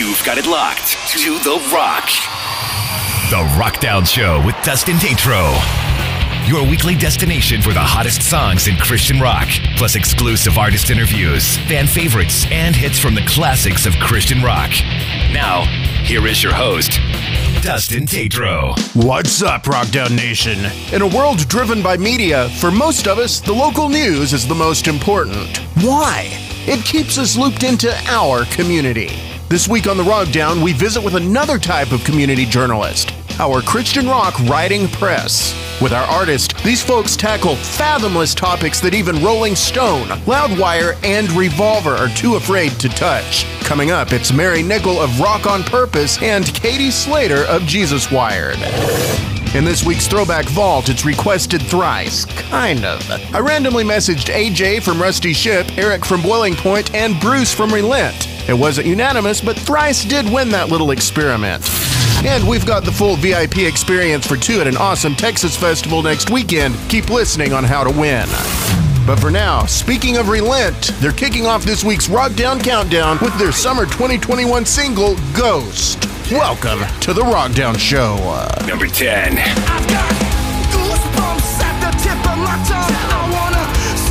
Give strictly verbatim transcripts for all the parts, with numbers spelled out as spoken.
You've got it locked to the rock. The Rockdown Show with Dustin Tatro. Your weekly destination for the hottest songs in Christian rock, plus exclusive artist interviews, fan favorites, and hits from the classics of Christian rock. Now, here is your host, Dustin Tatro. What's up, Rockdown Nation? In a world driven by media, for most of us, the local news is the most important. Why? It keeps us looped into our community. This week on The Rockdown, we visit with another type of community journalist, our Christian rock writing press. With our artist, these folks tackle fathomless topics that even Rolling Stone, Loudwire, and Revolver are too afraid to touch. Coming up, it's Mary Nickel of Rock On Purpose and Katie Slater of Jesus Wired. In this week's Throwback Vault, it's requested Thrice, kind of. I randomly messaged A J from Rusty Ship, Eric from Boiling Point, and Bruce from Relent. It wasn't unanimous, but Thrice did win that little experiment. And we've got the full V I P experience for two at an awesome Texas festival next weekend. Keep listening on how to win. But for now, speaking of Relent, they're kicking off this week's Rockdown Countdown with their summer twenty twenty-one single, Ghost. Welcome to the Rockdown Show. Number ten. I've got goosebumps at the tip of my tongue. I wanna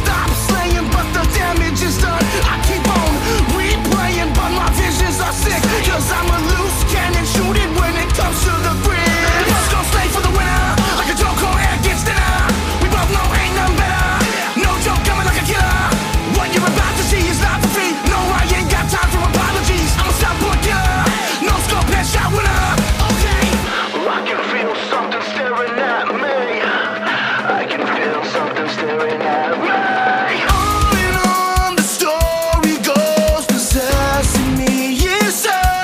stop slaying, but the damage is done. I keep on replaying, but my visions are sick. Cause I'm a loose cannon shooting when it comes to the bridge. Let's go stay for the winner, like a joke on air gets dinner. We both know ain't none better. No joke coming like a killer. What you're about to see is not for free. No, I ain't got time for apologies. I'm a soundboard killer. Shot with her. Okay. I can feel something staring at me. I can feel something staring at me. On and on the story goes, possessing me inside. It speaks to me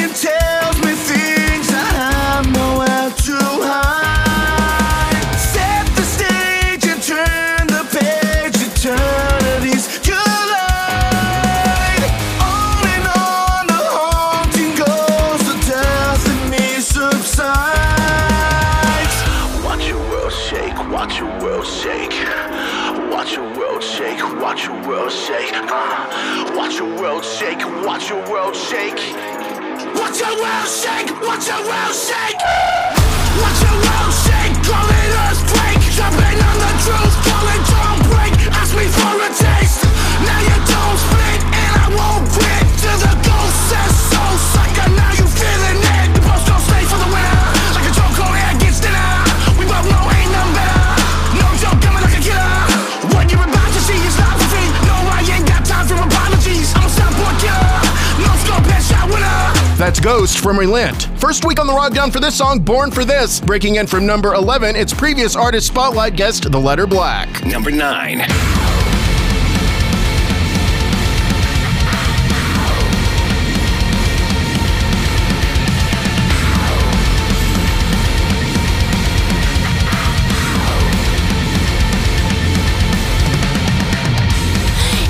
and tells me things I have nowhere to hide. Set the stage and turn the page. Eternity's Ghost from Relent. First week on the Rockdown for this song, Born for This. Breaking in from number eleven, its previous artist spotlight guest, The Letter Black. Number nine.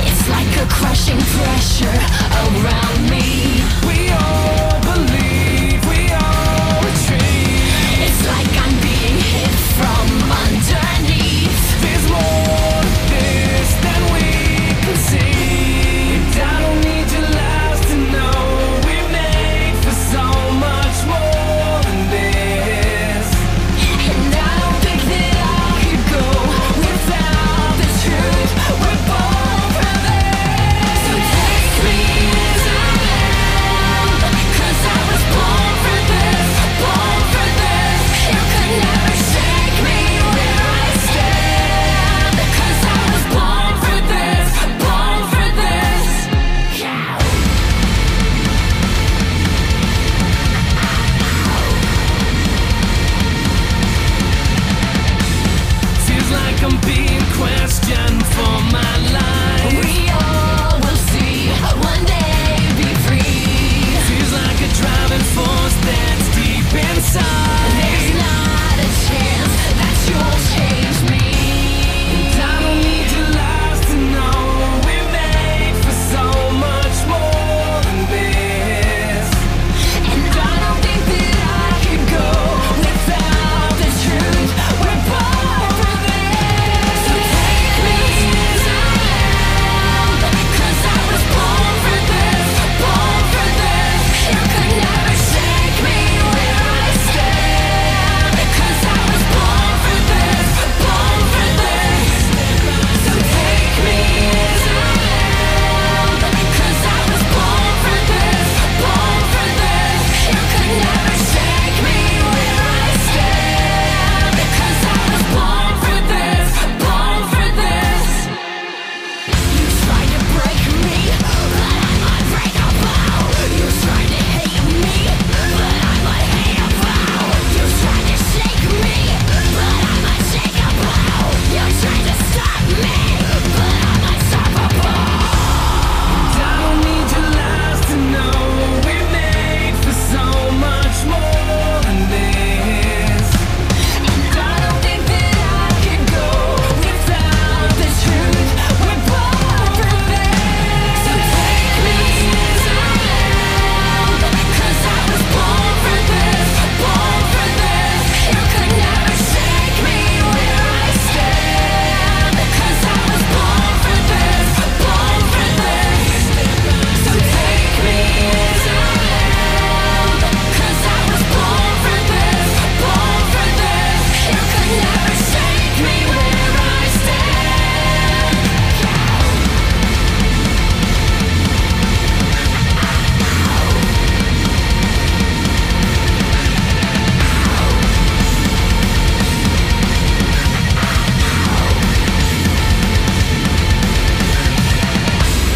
It's like a crushing pressure around me. We are underneath, there's more to this than we can see. Down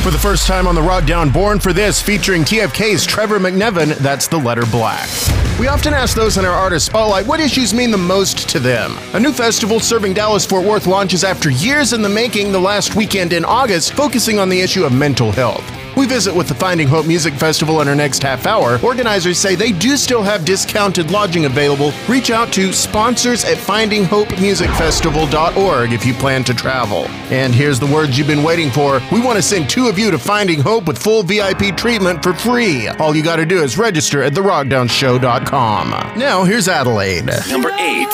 For the first time on The Rockdown, Born for This, featuring T F K's Trevor McNevin, that's the Letter Black. We often ask those in our artist spotlight what issues mean the most to them. A new festival serving Dallas-Fort Worth launches after years in the making the last weekend in August, focusing on the issue of mental health. We visit with the Finding Hope Music Festival in our next half hour. Organizers say they do still have discounted lodging available. Reach out to sponsors at finding hope music festival dot org if you plan to travel. And here's the words you've been waiting for. We want to send two of you to Finding Hope with full V I P treatment for free. All you got to do is register at the rock down show dot com. Now, here's Adelaide. Number eight.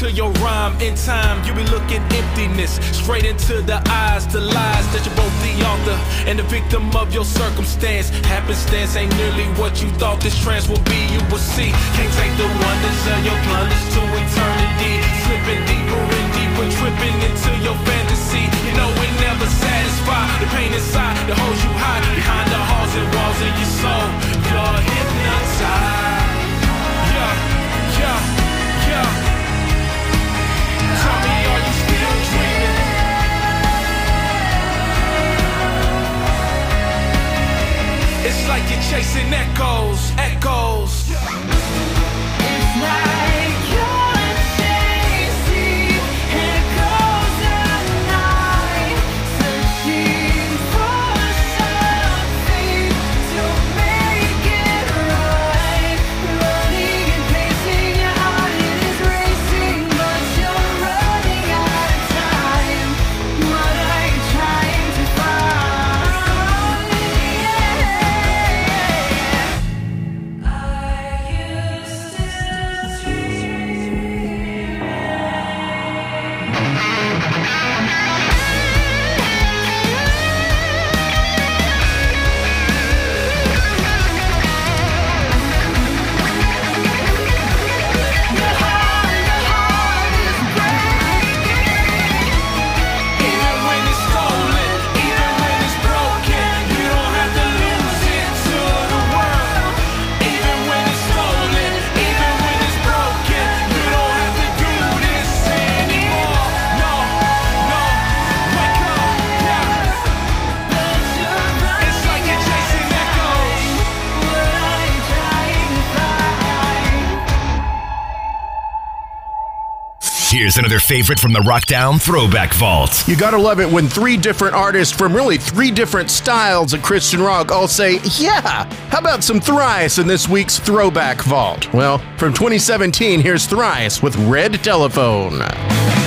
To your rhyme in time, you be looking emptiness straight into the eyes, the lies that you're both the author and the victim of your circumstance. Happenstance ain't nearly what you thought this trance will be. You will see, can't take the wonders of your blunders to eternity, slipping deeper and deeper, tripping into your fantasy. You know it never satisfies the pain inside that holds you high behind the halls and walls of your soul. You're hypnotized. Yeah, yeah. It's like you're chasing echoes, echoes. It's like you're chasing echoes at night, searching for something to make it right. Running and pacing, your heart it is racing, but you're running out of time. What are you trying to find? Here's another favorite from the Rockdown Throwback Vault. You gotta love it when three different artists from really three different styles of Christian rock all say, yeah, how about some Thrice in this week's Throwback Vault? Well, from twenty seventeen, here's Thrice with Red Telephone. Yeah.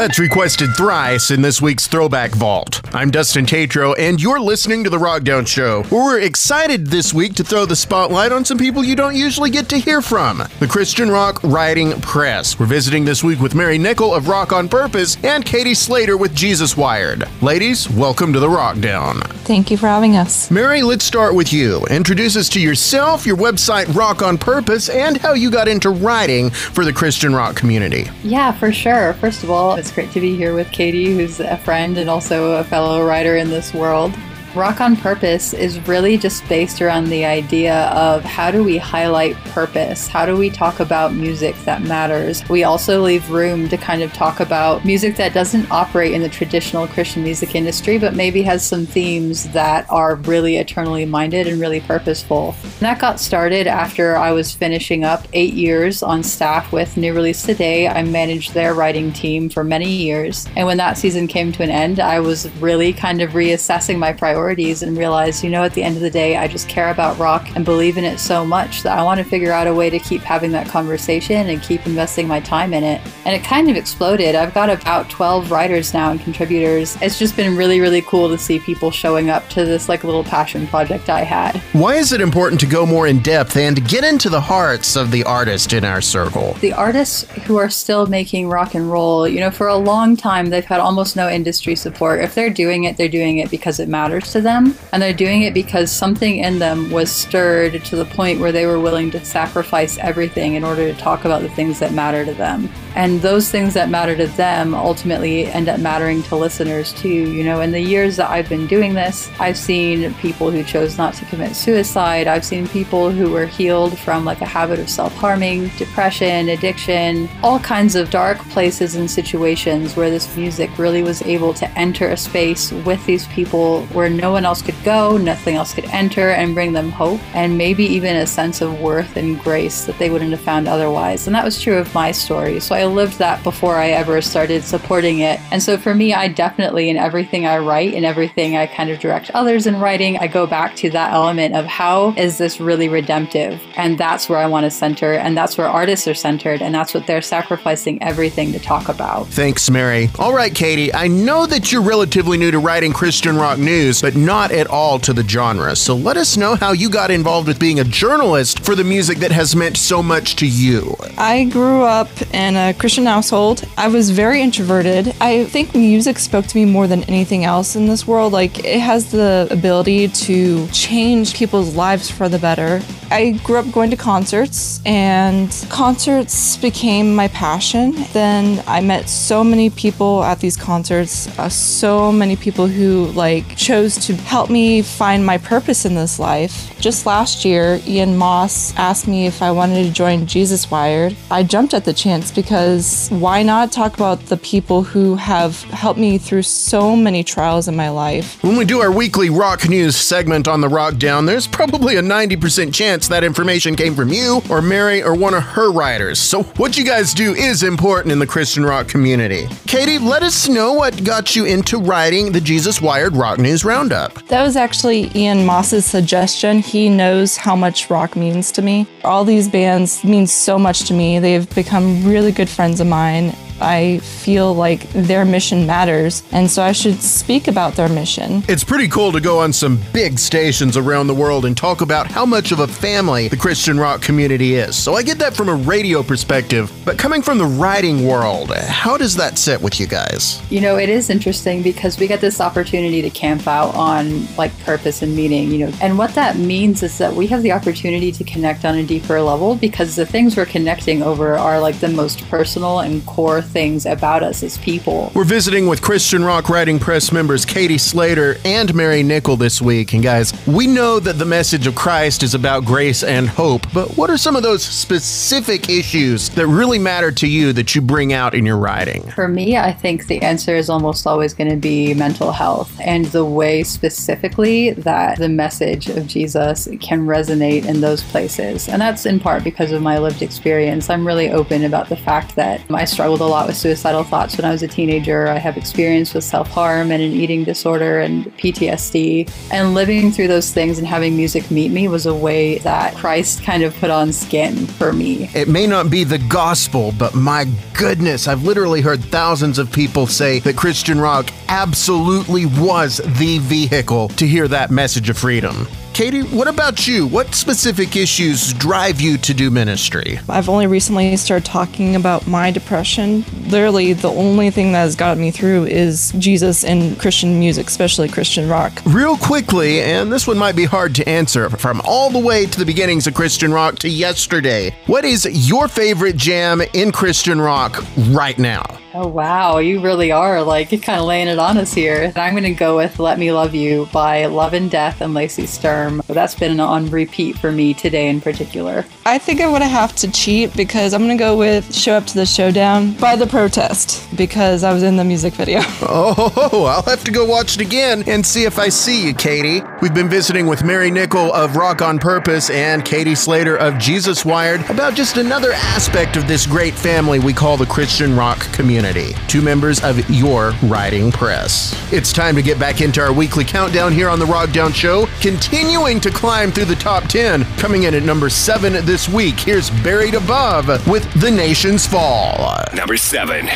That's requested thrice in this week's Throwback Vault. I'm Dustin Tatro, and you're listening to The Rockdown Show, where we're excited this week to throw the spotlight on some people you don't usually get to hear from. The Christian Rock Writing Press. We're visiting this week with Mary Nickel of Rock On Purpose and Katie Slater with Jesus Wired. Ladies, welcome to The Rockdown. Thank you for having us. Mary, let's start with you. Introduce us to yourself, your website Rock On Purpose, and how you got into writing for the Christian rock community. Yeah, for sure. First of all, it's great to be here with Katie, who's a friend and also a fellow writer in this world. Rock on Purpose is really just based around the idea of how do we highlight purpose? How do we talk about music that matters? We also leave room to kind of talk about music that doesn't operate in the traditional Christian music industry, but maybe has some themes that are really eternally minded and really purposeful. And that got started after I was finishing up eight years on staff with New Release Today. I managed their writing team for many years. And when that season came to an end, I was really kind of reassessing my priorities. And realize, you know, at the end of the day, I just care about rock and believe in it so much that I want to figure out a way to keep having that conversation and keep investing my time in it. And it kind of exploded. I've got about twelve writers now and contributors. It's just been really, really cool to see people showing up to this like little passion project I had. Why is it important to go more in depth and to get into the hearts of the artists in our circle? The artists who are still making rock and roll, you know, for a long time, they've had almost no industry support. If they're doing it, they're doing it because it matters to them, and they're doing it because something in them was stirred to the point where they were willing to sacrifice everything in order to talk about the things that matter to them. And those things that matter to them ultimately end up mattering to listeners too. You know, in the years that I've been doing this, I've seen people who chose not to commit suicide. I've seen people who were healed from like a habit of self-harming, depression, addiction, all kinds of dark places and situations where this music really was able to enter a space with these people where no one else could go, nothing else could enter, and bring them hope and maybe even a sense of worth and grace that they wouldn't have found otherwise. And that was true of my story. So I lived that before I ever started supporting it. And so for me, I definitely, in everything I write and everything I kind of direct others in writing, I go back to that element of how is this really redemptive? And that's where I want to center. And that's where artists are centered. And that's what they're sacrificing everything to talk about. Thanks, Mary. All right, Katie, I know that you're relatively new to writing Christian rock news, but but not at all to the genre. So let us know how you got involved with being a journalist for the music that has meant so much to you. I grew up in a Christian household. I was very introverted. I think music spoke to me more than anything else in this world. Like, it has the ability to change people's lives for the better. I grew up going to concerts, and concerts became my passion. Then I met so many people at these concerts, uh, so many people who like chose to help me find my purpose in this life. Just last year, Ian Moss asked me if I wanted to join Jesus Wired. I jumped at the chance because why not talk about the people who have helped me through so many trials in my life? When we do our weekly rock news segment on The Rockdown, there's probably a ninety percent chance that information came from you or Mary or one of her writers. So what you guys do is important in the Christian rock community. Katie, let us know what got you into writing the Jesus Wired Rock News Roundup. That was actually Ian Moss's suggestion. He knows how much rock means to me. All these bands mean so much to me. They've become really good friends of mine. I feel like their mission matters, and so I should speak about their mission. It's pretty cool to go on some big stations around the world and talk about how much of a family the Christian rock community is. So I get that from a radio perspective, but coming from the writing world, how does that sit with you guys? You know, it is interesting because we get this opportunity to camp out on like purpose and meaning, you know, and what that means is that we have the opportunity to connect on a deeper level because the things we're connecting over are like the most personal and core things about us as people. We're visiting with Christian Rock Writing Press members Katie Slater and Mary Nickel this week. And guys, we know that the message of Christ is about grace and hope, but what are some of those specific issues that really matter to you that you bring out in your writing? For me, I think the answer is almost always going to be mental health and the way specifically that the message of Jesus can resonate in those places. And that's in part because of my lived experience. I'm really open about the fact that I struggled a lot lot with suicidal thoughts when I was a teenager. I have experience with self-harm and an eating disorder and P T S D. And living through those things and having music meet me was a way that Christ kind of put on skin for me. It may not be the gospel, but my goodness, I've literally heard thousands of people say that Christian rock absolutely was the vehicle to hear that message of freedom. Katie, what about you? What specific issues drive you to do ministry? I've only recently started talking about my depression. Literally, the only thing that has gotten me through is Jesus and Christian music, especially Christian rock. Real quickly, and this one might be hard to answer, from all the way to the beginnings of Christian rock to yesterday, what is your favorite jam in Christian rock right now? Oh, wow. You really are like kind of laying it on us here. I'm going to go with Let Me Love You by Love and Death and Lacey Sturm. That's been on repeat for me today in particular. I think I'm going to have to cheat because I'm going to go with Show Up to the Showdown by The Protest because I was in the music video. Oh, I'll have to go watch it again and see if I see you, Katie. We've been visiting with Mary Nickel of Rock On Purpose and Katie Slater of Jesus Wired about just another aspect of this great family we call the Christian rock community. Two members of your writing press. It's time to get back into our weekly countdown here on The Rockdown Show, continuing to climb through the top ten, coming in at number seven this week. Here's Buried Above with The Nation's Fall. Number seven.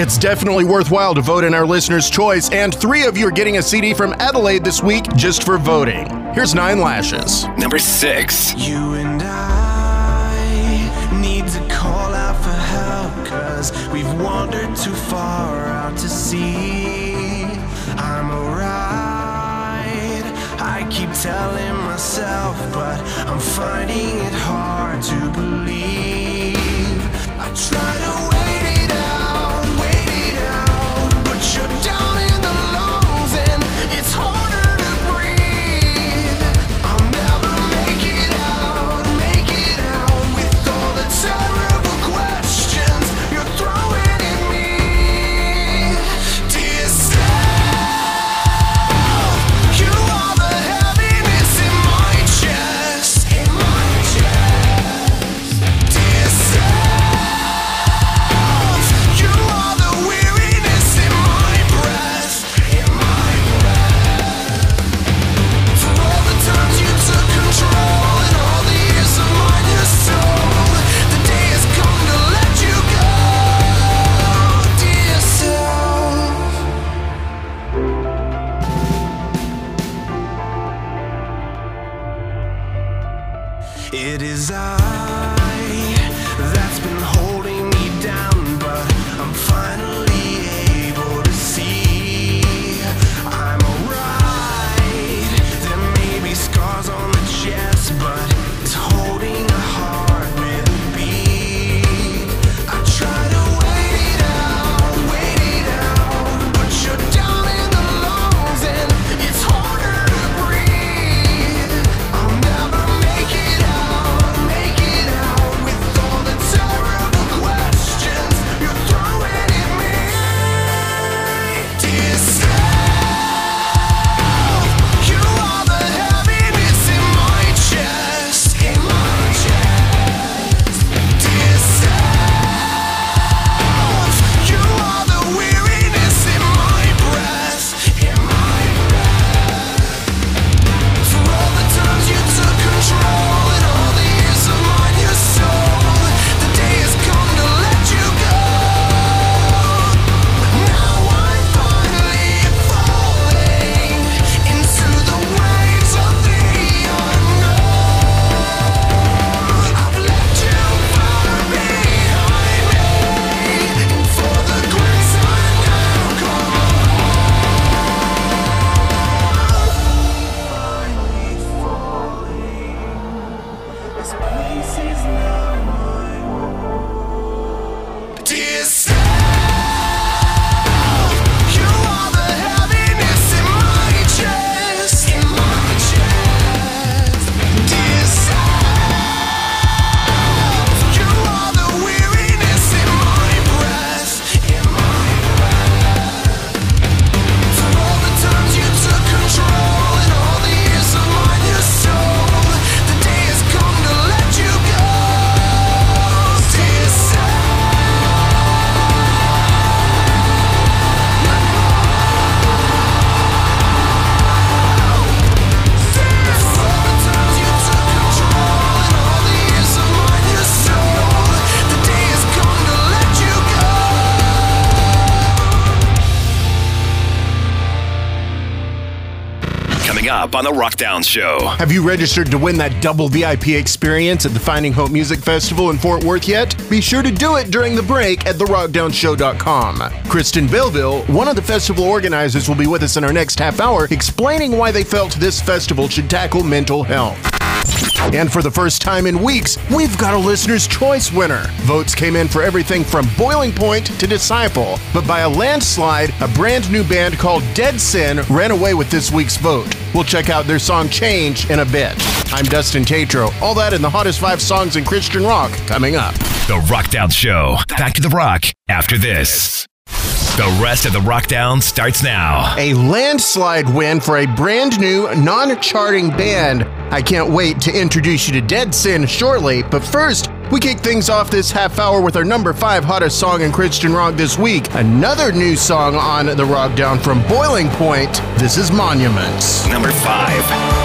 It's definitely worthwhile to vote in our listener's choice, and three of you are getting a C D from Adelaide this week just for voting. Here's Nine Lashes. Number six. You and I need to call out for help, cause we've wandered too far out to sea. I'm alright, I keep telling myself, but I'm finding it hard to believe. I try to wait. It's harder to breathe. I'll never up on The Rockdown Show. Have you registered to win that double V I P experience at the Finding Hope Music Festival in Fort Worth yet? Be sure to do it during the break at the rockdown show dot com. Kristen Belleville, one of the festival organizers, will be with us in our next half hour explaining why they felt this festival should tackle mental health. And for the first time in weeks, we've got a listener's choice winner. Votes came in for everything from Boiling Point to Disciple, but by a landslide, a brand new band called Dead Sin ran away with this week's vote. We'll check out their song Change in a bit. I'm Dustin Tatro. All that and the hottest five songs in Christian rock coming up. The Rockdown Show. Back to the rock after this. The rest of the Rockdown starts now. A landslide win for a brand new, non-charting band. I can't wait to introduce you to Dead Sin shortly, but first, we kick things off this half hour with our number five hottest song in Christian rock this week. Another new song on The Rockdown from Boiling Point. This is Monuments. Number five. Yeah.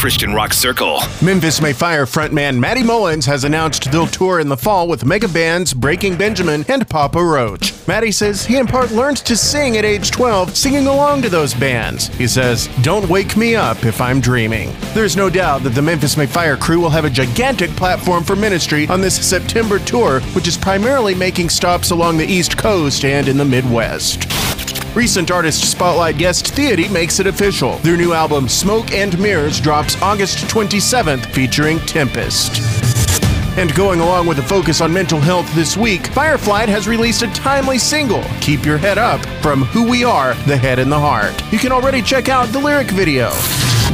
Christian rock circle. Memphis May Fire frontman Matty Mullins has announced they'll tour in the fall with mega bands Breaking Benjamin and Papa Roach. Matty says he in part learned to sing at age twelve, singing along to those bands. He says, "Don't wake me up if I'm dreaming." There's no doubt that the Memphis May Fire crew will have a gigantic platform for ministry on this September tour, which is primarily making stops along the East Coast and in the Midwest. Recent Artist Spotlight guest Theody makes it official. Their new album, Smoke and Mirrors, drops August twenty-seventh, featuring Tempest. And going along with the focus on mental health this week, Firefly has released a timely single, Keep Your Head Up, from Who We Are, The Head and the Heart. You can already check out the lyric video.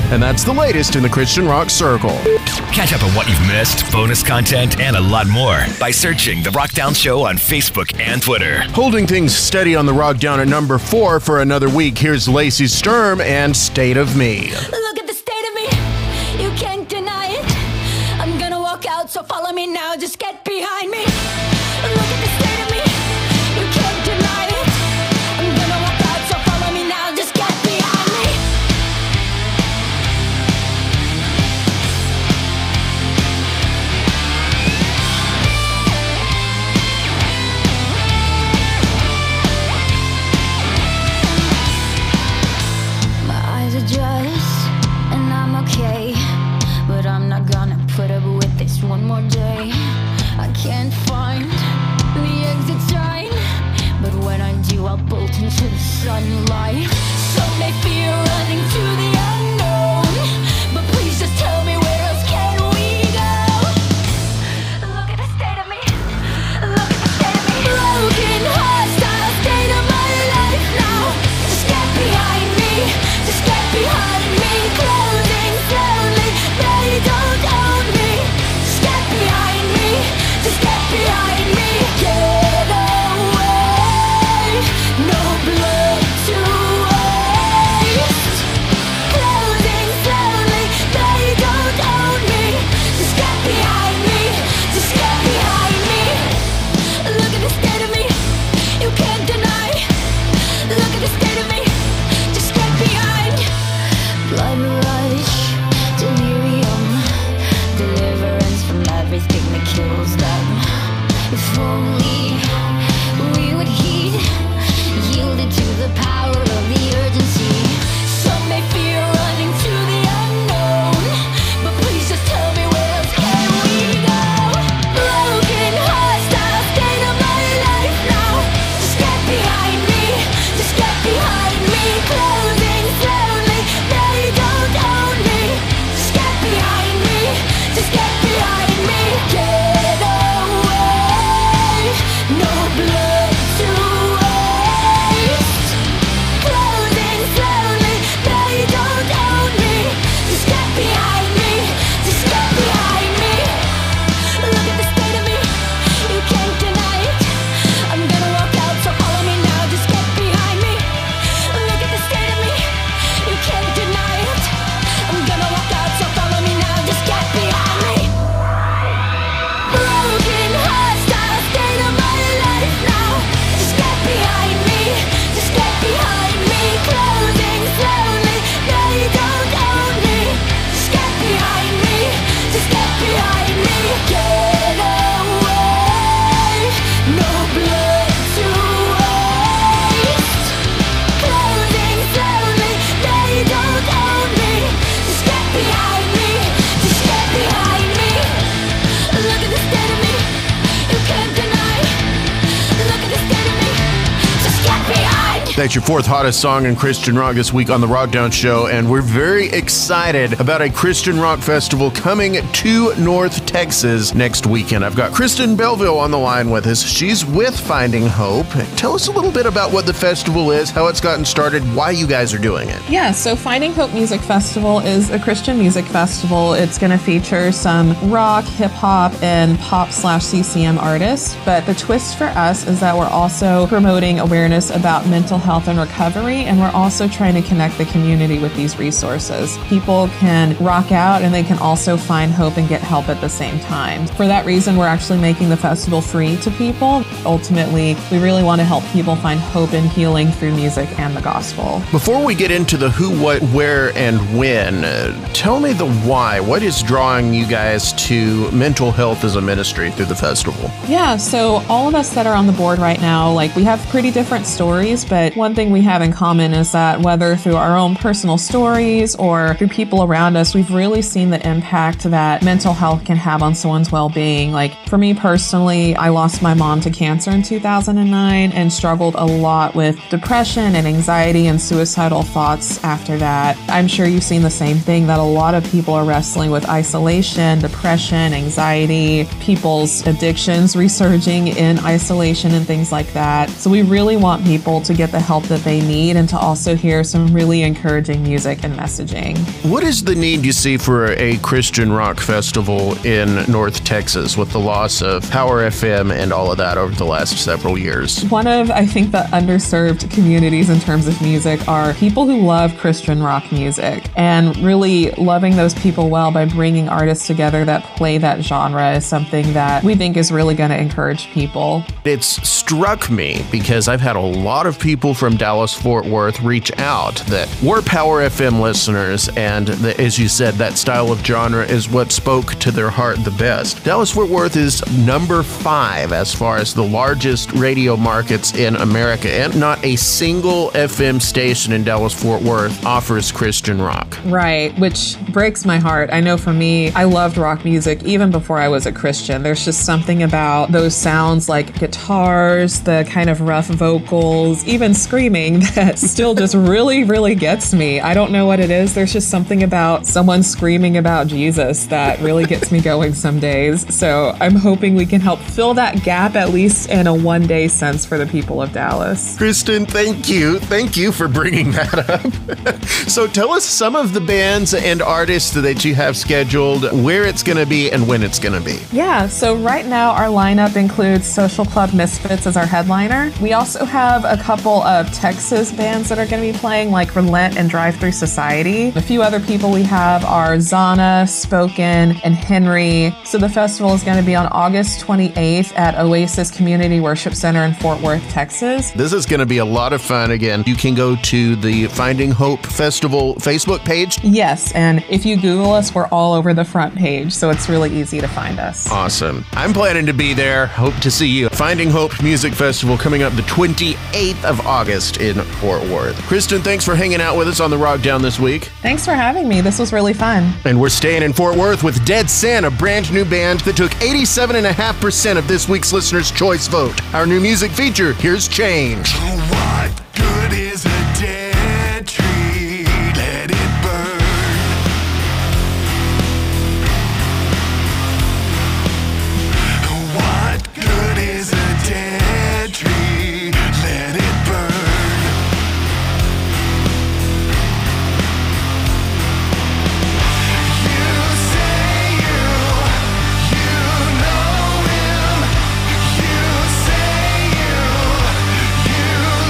And that's the latest in the Christian rock circle. Catch up on what you've missed, bonus content, and a lot more by searching The Rockdown Show on Facebook and Twitter. Holding things steady on The Rockdown at number four for another week, here's Lacey Sturm and State of Me. Look at the state of me, you can't deny it. I'm gonna walk out, so follow me now, just get behind me. Look at the state of me, you can't deny it. I'm gonna walk out, so follow me now, just get behind me. One more day, I can't find the exit sign, but when I do, I'll bolt into the sunlight. Some may fear running to the unknown, but please just tell me where else can we go? Look at the state of me, look at the state of me. Broken, hostile state of my life now. Just get behind me, just get behind me. Closing slowly, they don't own me. Just get behind me, get away, no blood to waste. Closing slowly, they don't own me. Just get behind me, just get behind me. Look at the state of me, you can't deny. Look at the state of me, just get behind. Blood rush, delirium, deliverance from everything that kills them. If only we would heed, yielded to the power of the urgency. Some may fear running to the unknown, but please just tell me where else can we go? Broken, hostile state of my life now. Just get behind me, just get behind me. Closing slowly, they don't own me. Just get behind me, just get behind me. Yeah. That's your fourth hottest song in Christian rock this week on The Rockdown Show, and we're very excited about a Christian rock festival coming to North Texas next weekend. I've got Kristen Belleville on the line with us. She's with Finding Hope. Tell us a little bit about what the festival is, how it's gotten started, why you guys are doing it. Yeah, so Finding Hope Music Festival is a Christian music festival. It's going to feature some rock, hip-hop, and pop slash C C M artists, but the twist for us is that we're also promoting awareness about mental health health and recovery, and we're also trying to connect the community with these resources. People can rock out and they can also find hope and get help at the same time. For that reason, we're actually making the festival free to people. Ultimately, we really want to help people find hope and healing through music and the gospel. Before we get into the who, what, where, and when, uh, tell me the why. What is drawing you guys to mental health as a ministry through the festival? Yeah, so all of us that are on the board right now, like, we have pretty different stories, but one thing we have in common is that whether through our own personal stories or through people around us, we've really seen the impact that mental health can have on someone's well-being. Like, for me personally, I lost my mom to cancer in two thousand nine and struggled a lot with depression and anxiety and suicidal thoughts after that. I'm sure you've seen the same thing, that a lot of people are wrestling with isolation, depression, anxiety, people's addictions resurging in isolation and things like that. So we really want people to get the help that they need and to also hear some really encouraging music and messaging. What is the need you see for a Christian rock festival in North Texas with the loss of Power F M and all of that over the last several years? One of, I think, the underserved communities in terms of music are people who love Christian rock music, and really loving those people well by bringing artists together that play that genre is something that we think is really going to encourage people. It's struck me because I've had a lot of people from Dallas-Fort Worth reach out that were Power F M listeners, and the, as you said, that style of genre is what spoke to their heart the best. Dallas-Fort Worth is number five as far as the largest radio markets in America, and not a single F M station in Dallas-Fort Worth offers Christian rock. Right, which breaks my heart. I know for me, I loved rock music even before I was a Christian. There's just something about those sounds, like guitars, the kind of rough vocals, even screaming, that still just really, really gets me. I don't know what it is. There's just something about someone screaming about Jesus that really gets me going some days. So I'm hoping we can help fill that gap, at least in a one-day sense, for the people of Dallas. Kristen, thank you. Thank you for bringing that up. So tell us some of the bands and artists that you have scheduled, where it's going to be and when it's going to be. Yeah, so right now our lineup includes Social Club Misfits as our headliner. We also have a couple of Texas bands that are going to be playing, like Relent and Drive Through Society. A few other people we have are Zana, Spoken, and Henry. So the festival is going to be on August twenty-eighth at Oasis Community Worship Center in Fort Worth, Texas. This is going to be a lot of fun. Again, you can go to the Finding Hope Festival Facebook page. Yes, and if you Google us, we're all over the front page, so it's really easy to find us. Awesome. I'm planning to be there. Hope to see you. Finding Hope Music Festival coming up the twenty-eighth of August in Fort Worth. Kristen, thanks for hanging out with us on The Rockdown this week. Thanks for having me. This was really fun. And we're staying in Fort Worth with Dead Sin, a brand new band that took eighty-seven point five percent of this week's listener's choice vote. Our new music feature, here's Change. What good is a dead tree? Let it burn. What good is a dead tree? Let it burn. You say you, you know him. You say you, you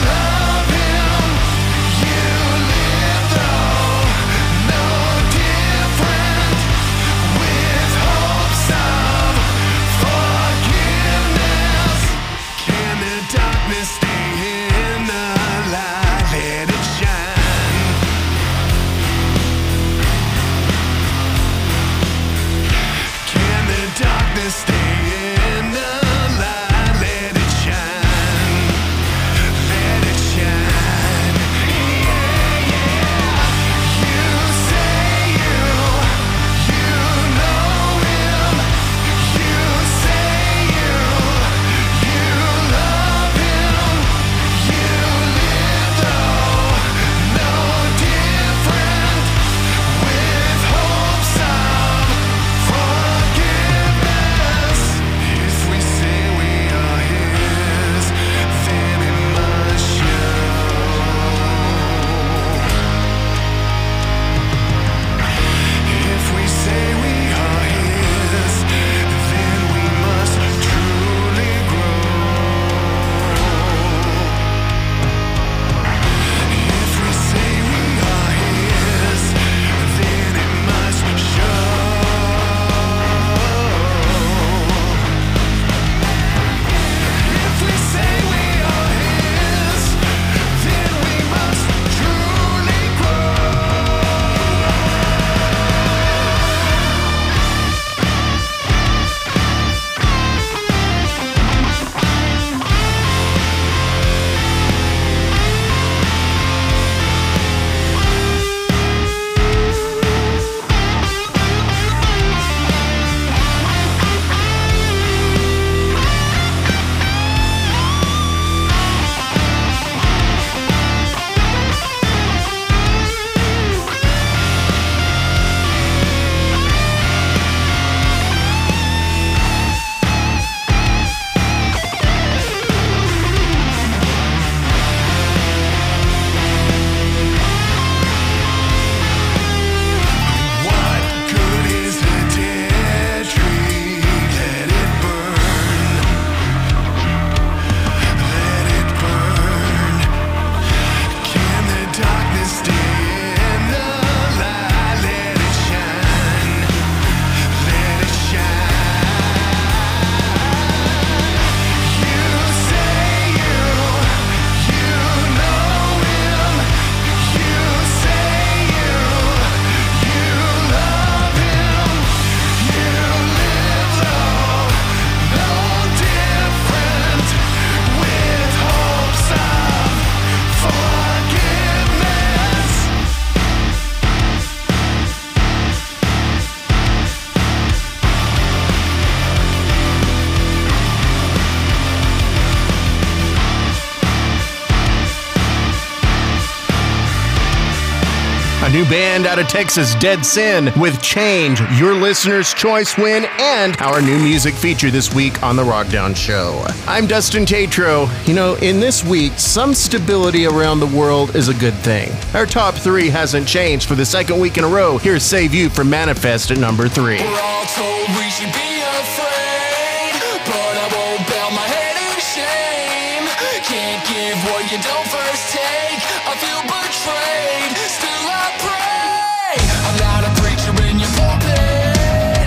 a new band out of Texas, Dead Sin, with Change, your listener's choice win, and our new music feature this week on The Rockdown Show. I'm Dustin Tatro. You know, in this week, some stability around the world is a good thing. Our top three hasn't changed for the second week in a row. Here's Save You from Manifest at number three. We're all told we should be afraid, but I won't bow my head in shame. Can't give what you don't first take. I feel betrayed, still I pray. I'm not a preacher in your pulpit.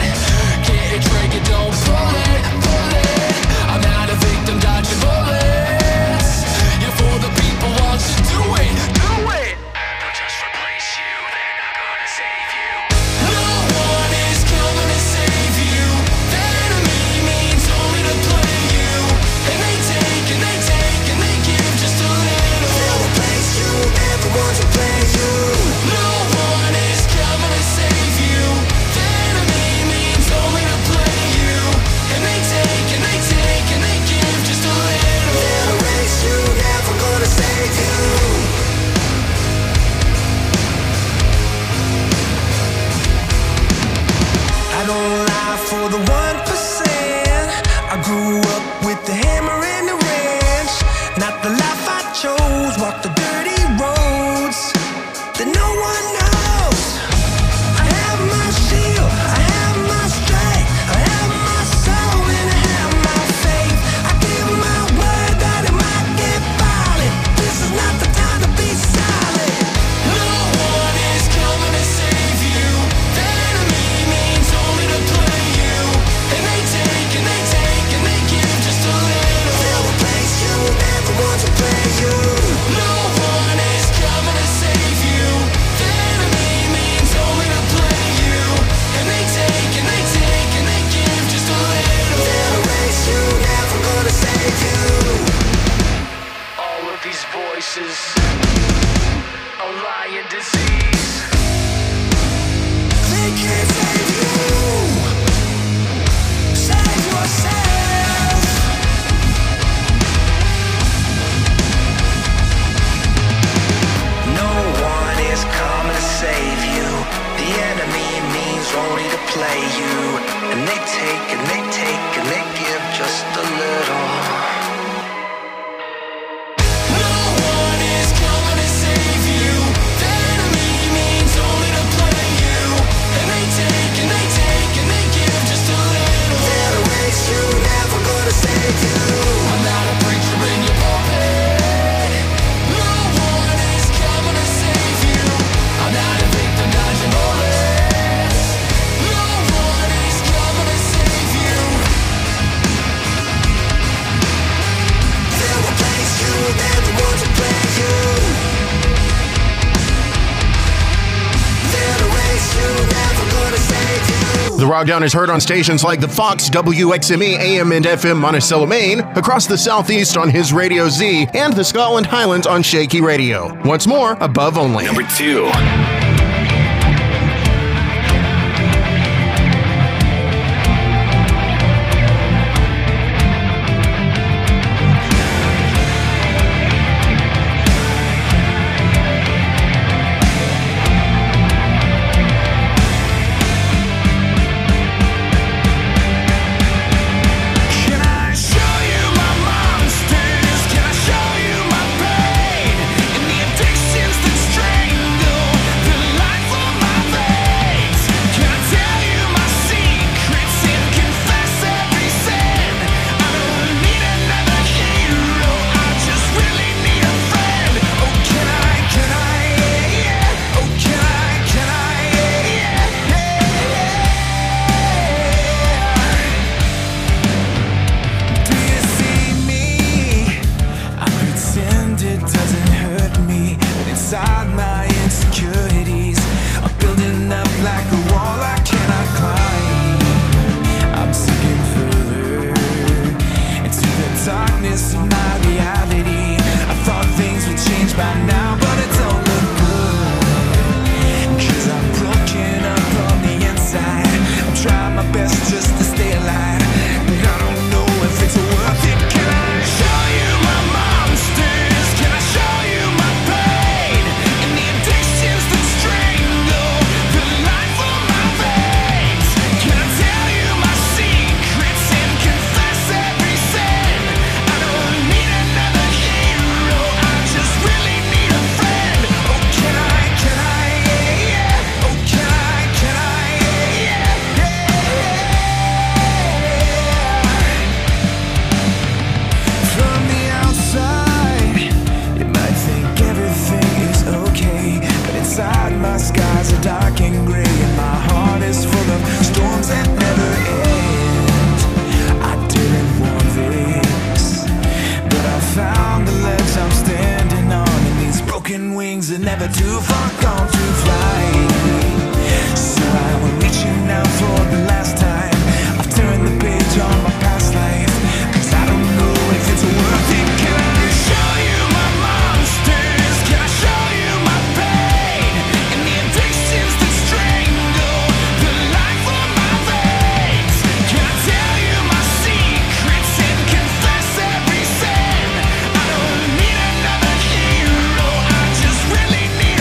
Get a drink and don't pull it, pull it. I'm not a victim dodging bullets. You're for the people, want to do it, do it. They'll just replace you, they're not gonna save you. No one is coming to save you. The enemy means only to play you. And they take and they take and they give just a little. They'll replace you, everyone to replace you. No one is coming to save you. The enemy means only to play you. And they take and they take and they give just a little. They'll erase you, never gonna save you. I don't lie for the one percent. I grew up with the hammer and the wrench. Not the life I chose. Walked the dirty roads that no one knows. I have my shield, I have my strength, I have my soul, and I have my faith. I give my word that it might get violent. This is not the time to be silent. No one is coming to save you. The enemy means only to play you. And they take and they take and they give just a little. They'll replace you, everyone to play you. No one is coming to save you. The enemy means only to play you. And they take and they take and they give just a little. They'll erase you, never gonna save you. All of these voices, a lying disease. They can't save you. Save yourself. No one is coming to save you. The enemy means only to play you. And they take and they take and they give just a little. No one is coming to save you. The enemy means only to play you. And they take and they take and they give just a little. They'll erase you, never gonna save you. I'm not a preacher in your pulpit. No one is coming to save you. I'm not a victim dodging bullets. No one is coming to save you. They'll replace you, they're the ones who play you. They'll erase you, never gonna save you. The Rockdown is heard on stations like the Fox, W X M E, A M and F M Monticello, Maine, across the Southeast on His Radio Z, and the Scotland Highlands on Shaky Radio. Once more, above only. Number two. Can I show you my monsters? Can I show you my pain? And the addictions that strangle the life from my veins. Can I tell you my secrets and confess every sin? I don't need another hero, I just really need a friend. Oh, can I, can I, yeah, yeah. Oh, can I, can I, yeah, yeah, yeah, yeah. Do you see me? I pretend it doesn't hurt me. Inside my insecurities are building up like a wall I cannot climb. I'm sinking further into the darkness of my reality. I thought things would change by now, but it don't look good. Cause I'm broken up on the inside. I'm trying my best just to stay alive, but I don't know if it's worth it. Can I show you my monsters? Can I show you my pain? And the addictions that strain is never too far gone to fly. So I will reach you now for the last time. I've turned the page on my past life, 'cause I don't know if it's worth it. Can I show you my monsters? Can I show you my pain? And the addictions that strangle the life on my veins. Can I tell you my secrets and confess every sin? I don't need another hero, I just really need a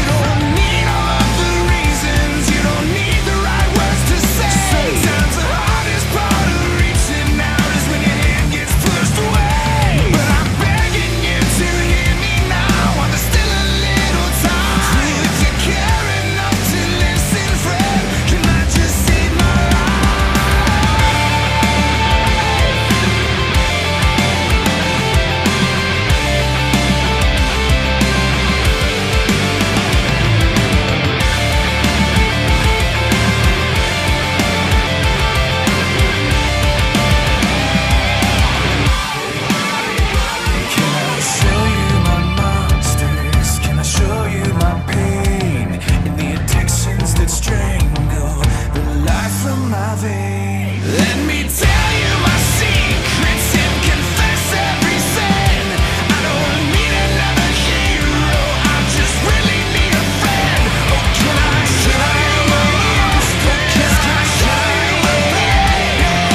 friend. You don't need all of the reasons, you don't need the right words to say. Sometimes the hardest part of reaching out is when your hand gets pushed away. But I'm begging you to hear me now, while there's still a little time. If you care enough to listen, friend, can I just save my life? Can I show you my monsters? Can I show you my pain? And the addictions that strangle the life from my veins. Let me tell you my secrets and confess every sin. I don't need another hero, I just really need a friend. Oh, can I show you my monsters? Can I show you my pain?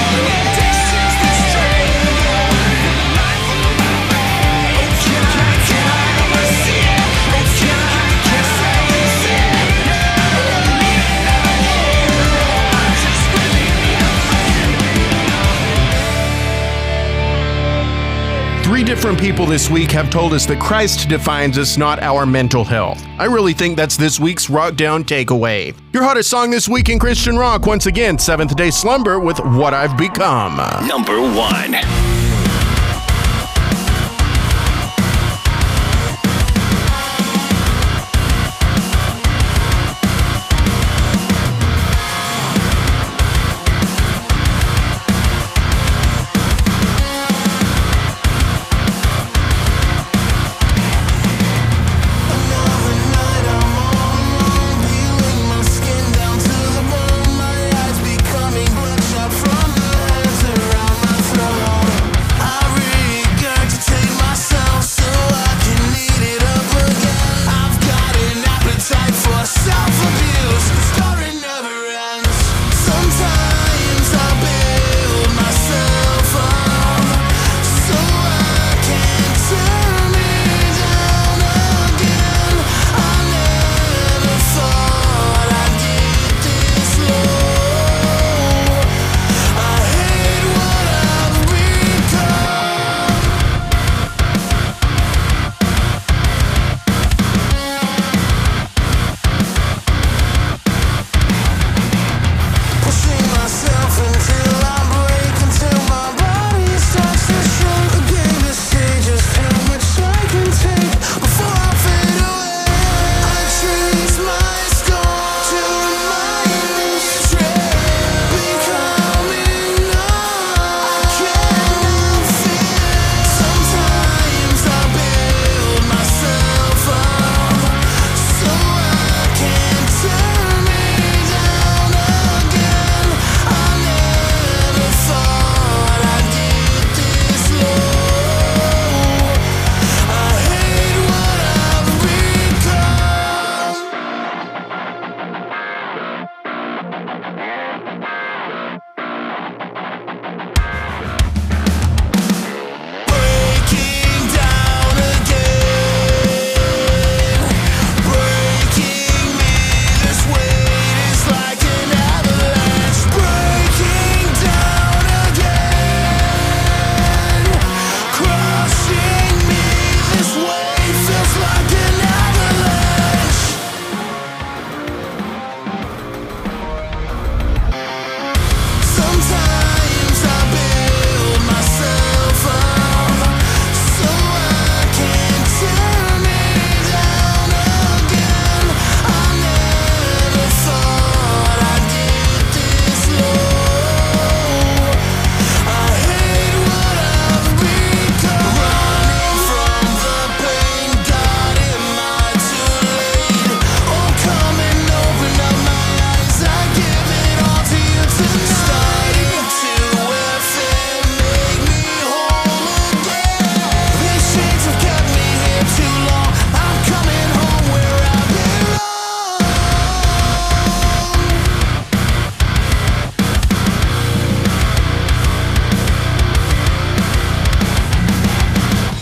And the addictions that strangle the life from my veins. Oh, can I tell you my secrets and confess every sin? I don't need another hero, I just really need a friend. Three different people this week have told us that Christ defines us, not our mental health. I really think that's this week's Rockdown takeaway. Your hottest song this week in Christian rock, once again, Seventh Day Slumber with What I've Become. Number one. Around my throne,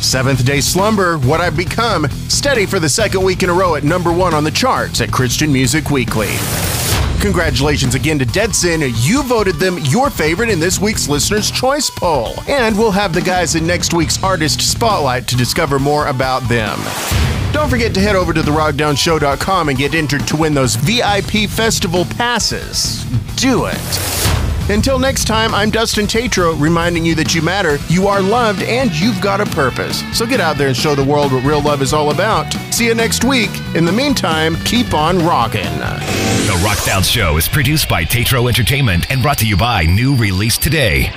Seventh Day Slumber, What I've Become, steady for the second week in a row at number one on the charts at Christian Music Weekly. Congratulations again to Dead Sin. You voted them your favorite in this week's Listener's Choice poll. And we'll have the guys in next week's Artist Spotlight to discover more about them. Don't forget to head over to the rock down show dot com and get entered to win those V I P festival passes. Do it. Until next time, I'm Dustin Tatro, reminding you that you matter, you are loved, and you've got a purpose. So get out there and show the world what real love is all about. See you next week. In the meantime, keep on rocking. The Rockdown Show is produced by Tatro Entertainment and brought to you by New Release Today.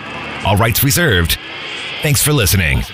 All rights reserved. Thanks for listening.